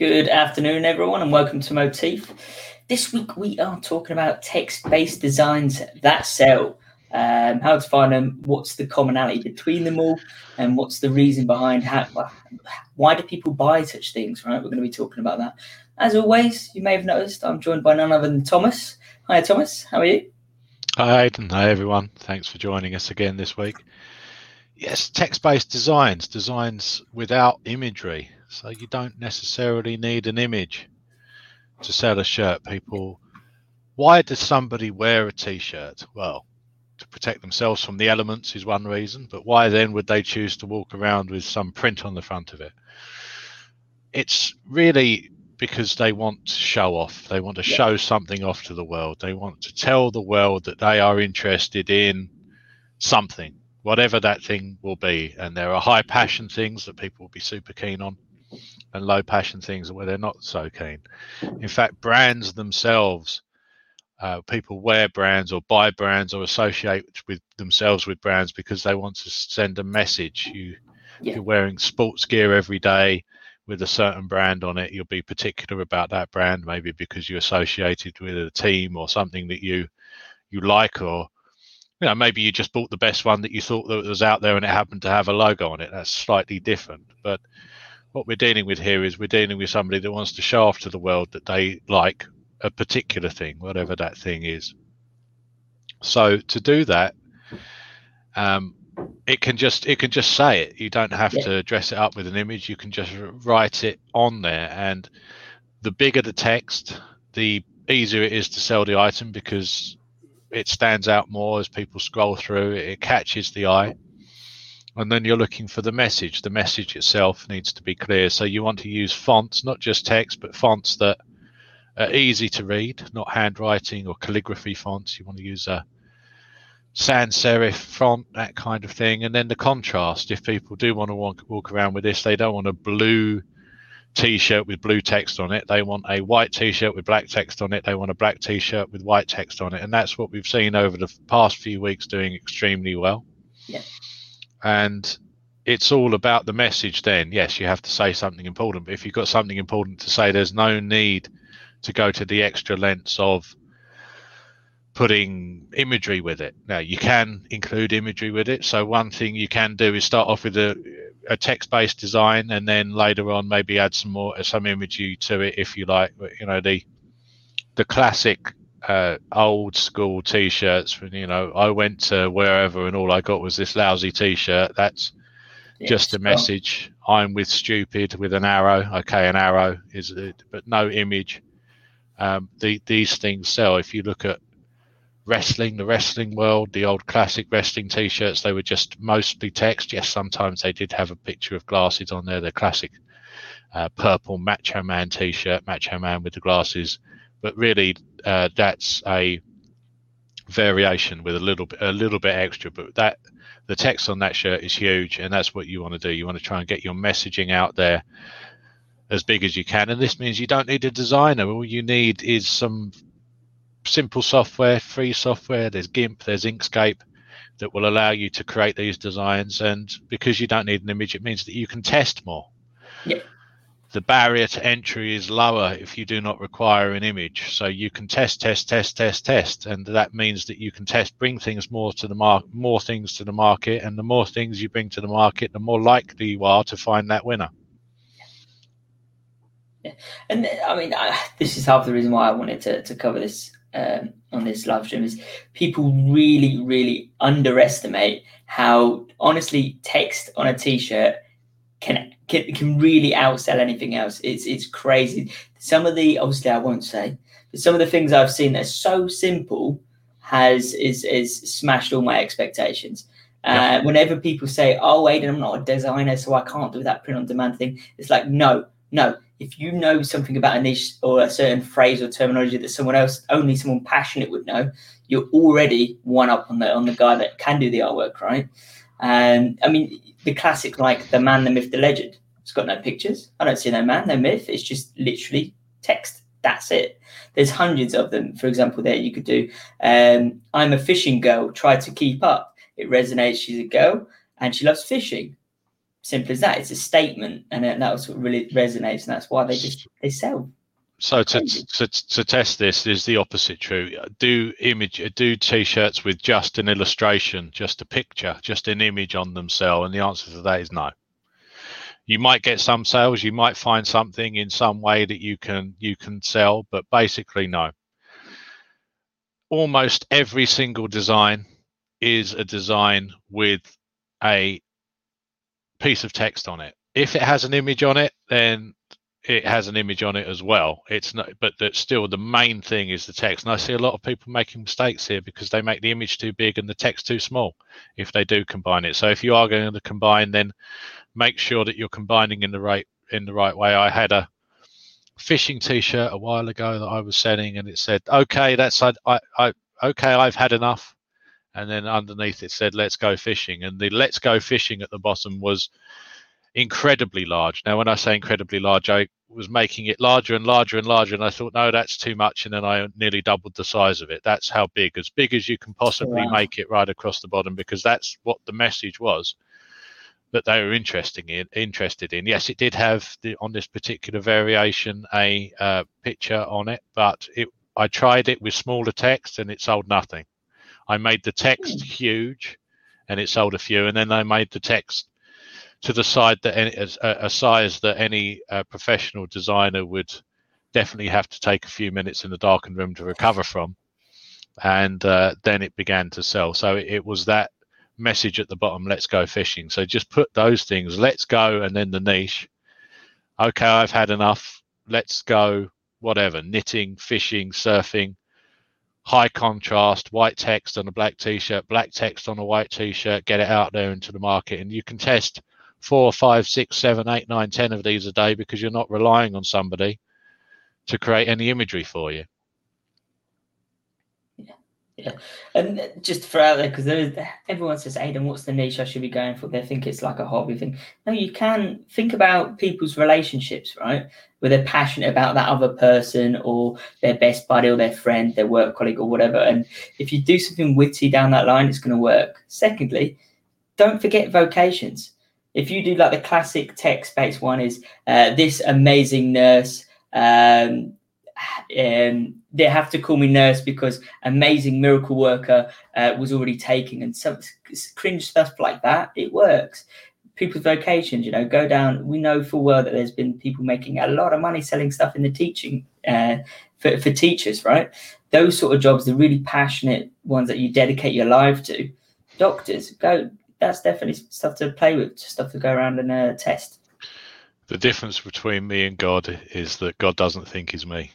Good afternoon, everyone, and welcome to Motif. This week we are talking about text-based designs that sell, how to find them, what's the commonality between them all, and what's the reason behind why do people buy such things, right? We're going to be talking about that. As always, you may have noticed I'm joined by none other than Thomas. Hi, Thomas. How are you? Hi, Aiden. Hi, everyone. Thanks for joining us again this week. Yes, text-based designs without imagery. So you don't necessarily need an image to sell a shirt. People, why does somebody wear a T-shirt? Well, to protect themselves from the elements is one reason, but why then would they choose to walk around with some print on the front of it? It's really because they want to show off. They want to show something off to the world. They want to tell the world that they are interested in something, whatever that thing will be. And there are high passion things that people will be super keen on, and low passion things where they're not so keen. In fact, brands themselves, people wear brands or buy brands or associate with themselves with brands because they want to send a message. You're wearing sports gear every day with a certain brand on it, you'll be particular about that brand, maybe because you're associated with a team or something that you like, or you know, maybe you just bought the best one that you thought that was out there and it happened to have a logo on it. That's slightly different. But what we're dealing with here is we're dealing with somebody that wants to show off to the world that they like a particular thing, whatever that thing is. So to do that, it can just say it. You don't have to dress it up with an image. You can just write it on there. And the bigger the text, the easier it is to sell the item because it stands out more as people scroll through. It catches the eye. And then you're looking for the message. The message itself needs to be clear. So you want to use fonts, not just text, but fonts that are easy to read, not handwriting or calligraphy fonts. You want to use a sans serif font, that kind of thing. And then the contrast. If people do want to walk around with this, they don't want a blue T-shirt with blue text on it. They want a white T-shirt with black text on it. They want a black T-shirt with white text on it. And that's what we've seen over the past few weeks doing extremely well. Yeah. And it's all about the message then. Yes, you have to say something important, but if you've got something important to say, there's no need to go to the extra lengths of putting imagery with it. Now, you can include imagery with it. So one thing you can do is start off with a text-based design and then later on maybe add some imagery to it if you like. You know, the classic old school T-shirts, you know, I went to wherever and all I got was this lousy T-shirt. That's just a message. I'm with stupid with an arrow. Okay, an arrow is it, but no image. These things sell. If you look at wrestling, the wrestling world, the old classic wrestling T-shirts, they were just mostly text. Yes, sometimes they did have a picture of glasses on there. The classic purple Macho Man T-shirt, Macho Man with the glasses. But really, that's a variation with a little bit extra. But that the text on that shirt is huge, and that's what you want to do. You want to try and get your messaging out there as big as you can. And this means you don't need a designer. All you need is some simple software, free software. There's Gimp, there's Inkscape that will allow you to create these designs. And because you don't need an image, it means that you can test more. Yeah. The barrier to entry is lower if you do not require an image. So you can test. And that means that you can bring things more things to the market. And the more things you bring to the market, the more likely you are to find that winner. Yeah. And I mean, this is half the reason why I wanted to cover this on this live stream is people really, really underestimate how honestly text on a T-shirt can really outsell anything else. It's crazy. Some of the, obviously I won't say, but some of the things I've seen that are so simple has smashed all my expectations. Yeah. Whenever people say, oh, Aiden, I'm not a designer, so I can't do that print on demand thing. It's like, no. If you know something about a niche or a certain phrase or terminology that only someone passionate would know, you're already one up on the guy that can do the artwork, right? I mean, the classic, like the man, the myth, the legend. It's got no pictures. I don't see no man, no myth. It's just literally text. That's it. There's hundreds of them. For example, there you could do, I'm a fishing girl, try to keep up. It resonates. She's a girl and she loves fishing. simple as that. It's a statement, and that's what really resonates, and that's why they sell. So to test this, is the opposite true? Do t-shirts with just an illustration, just a picture, just an image on them sell? And the answer to that is no. You might get some sales. You might find something in some way that you can sell, but basically no. Almost every single design is a design with a piece of text on it. If it has an image on it, then it has an image on it as well. It's not, but that's still the main thing is the text. And I see a lot of people making mistakes here because they make the image too big and the text too small if they do combine it. So if you are going to combine, then make sure that you're combining in the right way. I had a fishing t-shirt a while ago that I was selling, and it said, "Okay, I've had enough." And then underneath it said, "Let's go fishing." And the "Let's go fishing" at the bottom was incredibly large. Now, when I say incredibly large, I was making it larger and larger and larger. And I thought, no, that's too much. And then I nearly doubled the size of it. That's how big as you can possibly make it right across the bottom, because that's what the message was that they were interested in. Yes, it did have on this particular variation a picture on it, but I tried it with smaller text and it sold nothing. I made the text huge, and it sold a few. And then I made the text to the side that a size that any professional designer would definitely have to take a few minutes in the darkened room to recover from. And then it began to sell. So it was that message at the bottom, "Let's go fishing." So just put those things, "Let's go," and then the niche. "Okay, I've had enough. Let's go," whatever, knitting, fishing, surfing. High contrast, white text on a black t-shirt, black text on a white t-shirt, get it out there into the market. And you can test 4, 5, 6, 7, 8, 9, 10 of these a day, because you're not relying on somebody to create any imagery for you. Yeah. And just for out there, because everyone says, "Aiden, what's the niche I should be going for?" They think it's like a hobby thing. No, you can think about people's relationships, right? Where they're passionate about that other person or their best buddy or their friend, their work colleague or whatever. And if you do something witty down that line, it's going to work. Secondly, don't forget vocations. If you do like the classic text-based one is this amazing nurse, they have to call me nurse because amazing miracle worker was already taken, and some cringe stuff like that. It works. People's vocations, go down. We know full well that there's been people making a lot of money selling stuff in the teaching for teachers, right? Those sort of jobs, the really passionate ones that you dedicate your life to. Doctors, go. That's definitely stuff to play with, stuff to go around and test. The difference between me and God is that God doesn't think he's me.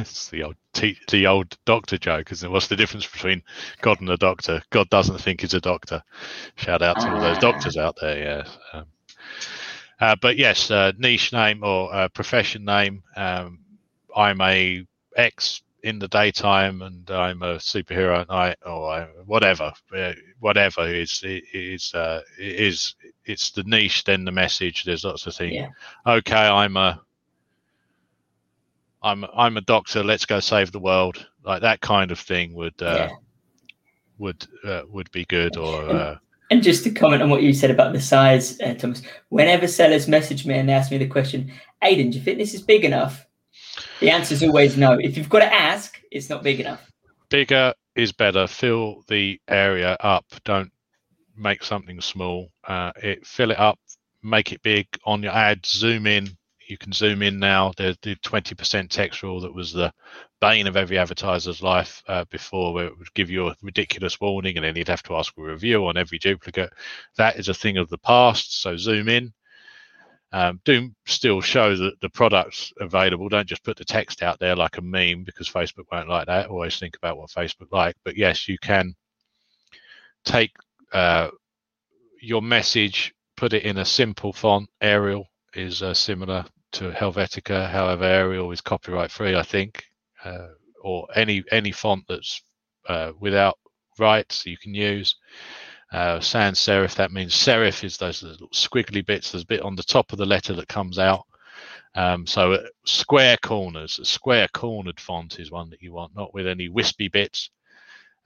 It's the old doctor joke, isn't it? What's the difference between God and a doctor? God doesn't think he's a doctor. Shout out to all those doctors out there. Yeah. But yes, niche name or profession name. I'm a ex in the daytime, and I'm a superhero at night, or whatever. Whatever is it's the niche, then the message. There's lots of things. Yeah. Okay, I'm a doctor. Let's go save the world. Like that kind of thing would be good. Or and just to comment on what you said about the size, Thomas. Whenever sellers message me and they ask me the question, "Aiden, do you think this is big enough?" The answer is always no. If you've got to ask, it's not big enough. Bigger is better. Fill the area up. Don't make something small. Fill it up. Make it big on your ad. Zoom in. You can zoom in now. There's the 20% text rule that was the bane of every advertiser's life before, where it would give you a ridiculous warning and then you'd have to ask for a review on every duplicate. That is a thing of the past, so zoom in. Do still show the products available. Don't just put the text out there like a meme, because Facebook won't like that. Always think about what Facebook like. But yes, you can take your message, put it in a simple font. Arial is similar to Helvetica, however Arial is copyright free, I think, or any font that's without rights you can use. Sans serif, that means serif is those little squiggly bits. There's a bit on the top of the letter that comes out. So square corners, a square cornered font is one that you want, not with any wispy bits.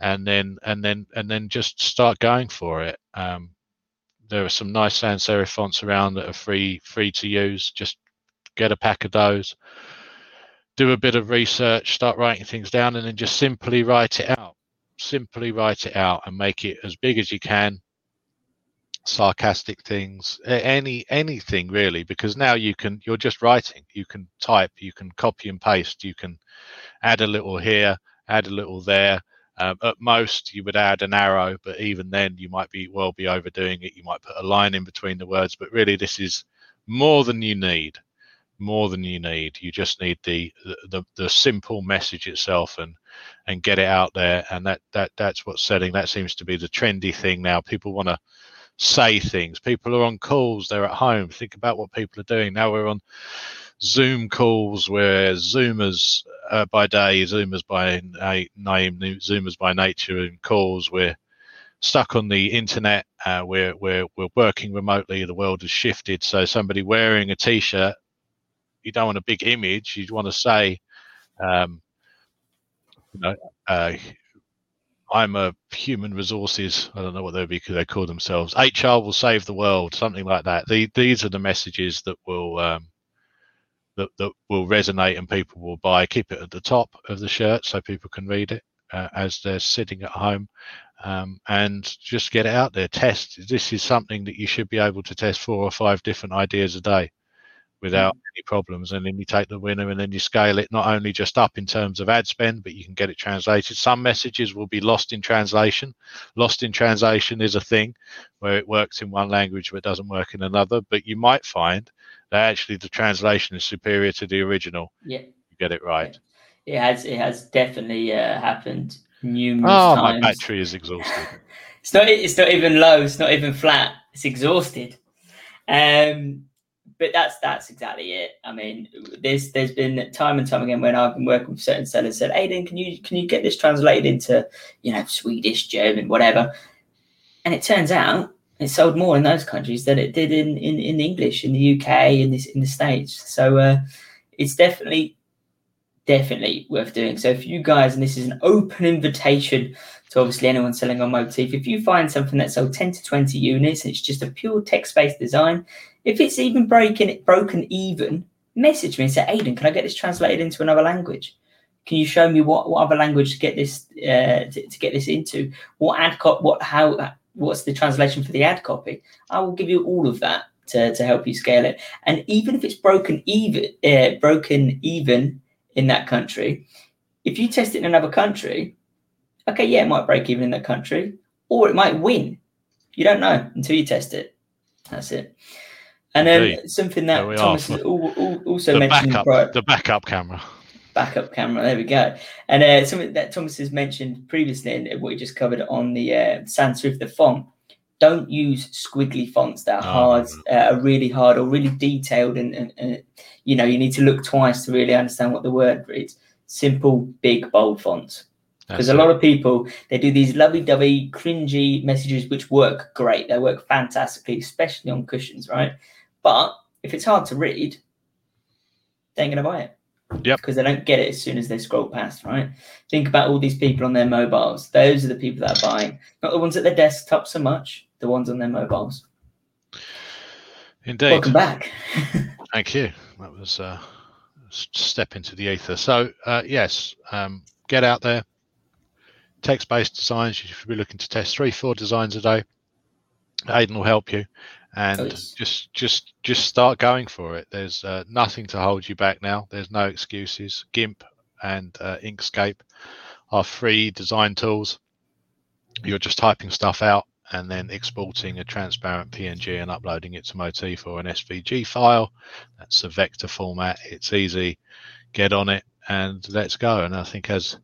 And then just start going for it. There are some nice sans serif fonts around that are free to use. Just get a pack of those, do a bit of research, start writing things down, and then just simply write it out. Simply write it out and make it as big as you can. Sarcastic things, anything really, because now you're just writing. You can type, you can copy and paste, you can add a little here, add a little there. At most you would add an arrow, but even then you might be overdoing it. You might put a line in between the words, but really this is more than you need. More than you need. You just need the simple message itself, and get it out there. And that's what's selling. That seems to be the trendy thing now. People want to say things. People are on calls, they're at home. Think about what people are doing now. We're on Zoom calls, where Zoomers by day, Zoomers by name, Zoomers by nature, and calls. We're stuck on the internet. We're working remotely. The world has shifted. So somebody wearing a t-shirt, you don't want a big image. You want to say, I'm a human resources. I don't know what they call themselves. HR will save the world, something like that. These are the messages that will resonate, and people will buy. Keep it at the top of the shirt so people can read it as they're sitting at home, and just get it out there. Test. This is something that you should be able to test 4 or 5 different ideas a day without any problems, and then you take the winner and then you scale it, not only just up in terms of ad spend, but you can get it translated. Some messages will be lost in translation. Lost in translation is a thing where it works in one language but doesn't work in another, but you might find that actually the translation is superior to the original. Yeah, you get it right. Yeah. It has definitely happened numerous times. My battery is exhausted. it's not even low, it's not even flat, it's exhausted. But that's exactly it. I mean, there's been time and time again when I've been working with certain sellers, said, Aiden, can you get this translated into, Swedish, German, whatever? And it turns out it sold more in those countries than it did in English, in the UK, in the States. So it's definitely worth doing. So if you guys, and this is an open invitation to obviously anyone selling on Motif, if you find something that sold 10 to 20 units, and it's just a pure text-based design, if it's even broken even, message me and say, Aiden, can I get this translated into another language? Can you show me what other language to get this to get this into? What ad copy? What's the translation for the ad copy? I will give you all of that to help you scale it. And even if it's broken even in that country, if you test it in another country, okay, yeah, it might break even in that country, or it might win. You don't know until you test it. That's it. And then something that Thomas also mentioned. The backup camera. Backup camera, there we go. And something that Thomas has mentioned previously, and what he just covered on the sans serif, the font. Don't use squiggly fonts that are really hard or really detailed. And you need to look twice to really understand what the word reads. Simple, big, bold fonts. Because a lot of people, they do these lovey-dovey, cringy messages, which work great. They work fantastically, especially on cushions, right? But if it's hard to read, they ain't going to buy it. Yep. Because they don't get it as soon as they scroll past, right? Think about all these people on their mobiles. Those are the people that are buying. Not the ones at their desktop so much, the ones on their mobiles. Indeed. Welcome back. Thank you. That was a step into the ether. So, yes, get out there. Text-based designs, you should be looking to test 3-4 designs a day. Aiden will help you, and just start going for it. There's nothing to hold you back now. There's no excuses. Gimp and Inkscape are free design tools. You're just typing stuff out and then exporting a transparent PNG and uploading it to Motif or an SVG file. That's a vector format. It's easy. Get on it and let's go. And I think as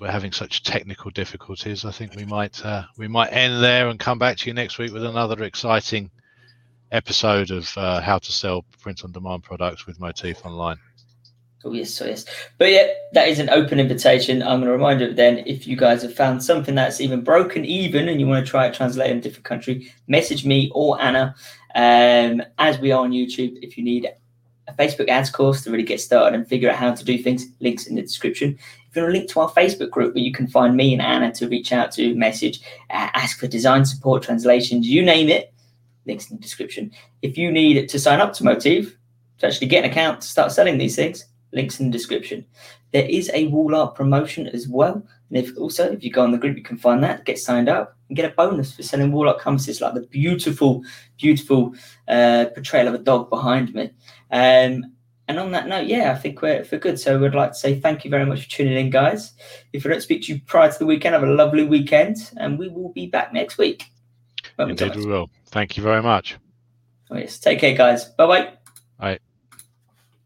we're having such technical difficulties, I think we might end there and come back to you next week with another exciting episode of how to sell print-on-demand products with Motif Online. Oh, yes, so yes. But yeah, that is an open invitation. I'm going to remind you then, if you guys have found something that's even broken even and you want to try it translated in a different country, message me or Anna, as we are on YouTube. If you need a Facebook ads course to really get started and figure out how to do things, links in the description. If you want to link to our Facebook group, where you can find me and Anna to reach out to, message, ask for design support, translations, you name it, links in the description. If you need to sign up to Motif, to actually get an account to start selling these things, links in the description. There is a wall art promotion as well. And if you go on the group, you can find that, get signed up and get a bonus for selling wall art canvases like the beautiful portrayal of a dog behind me. And on that note, I think we're good. So we'd like to say thank you very much for tuning in, guys. If I don't speak to you prior to the weekend, have a lovely weekend, and we will be back next week. Indeed we will. Thank you very much. Oh, yes. Take care, guys. Bye-bye.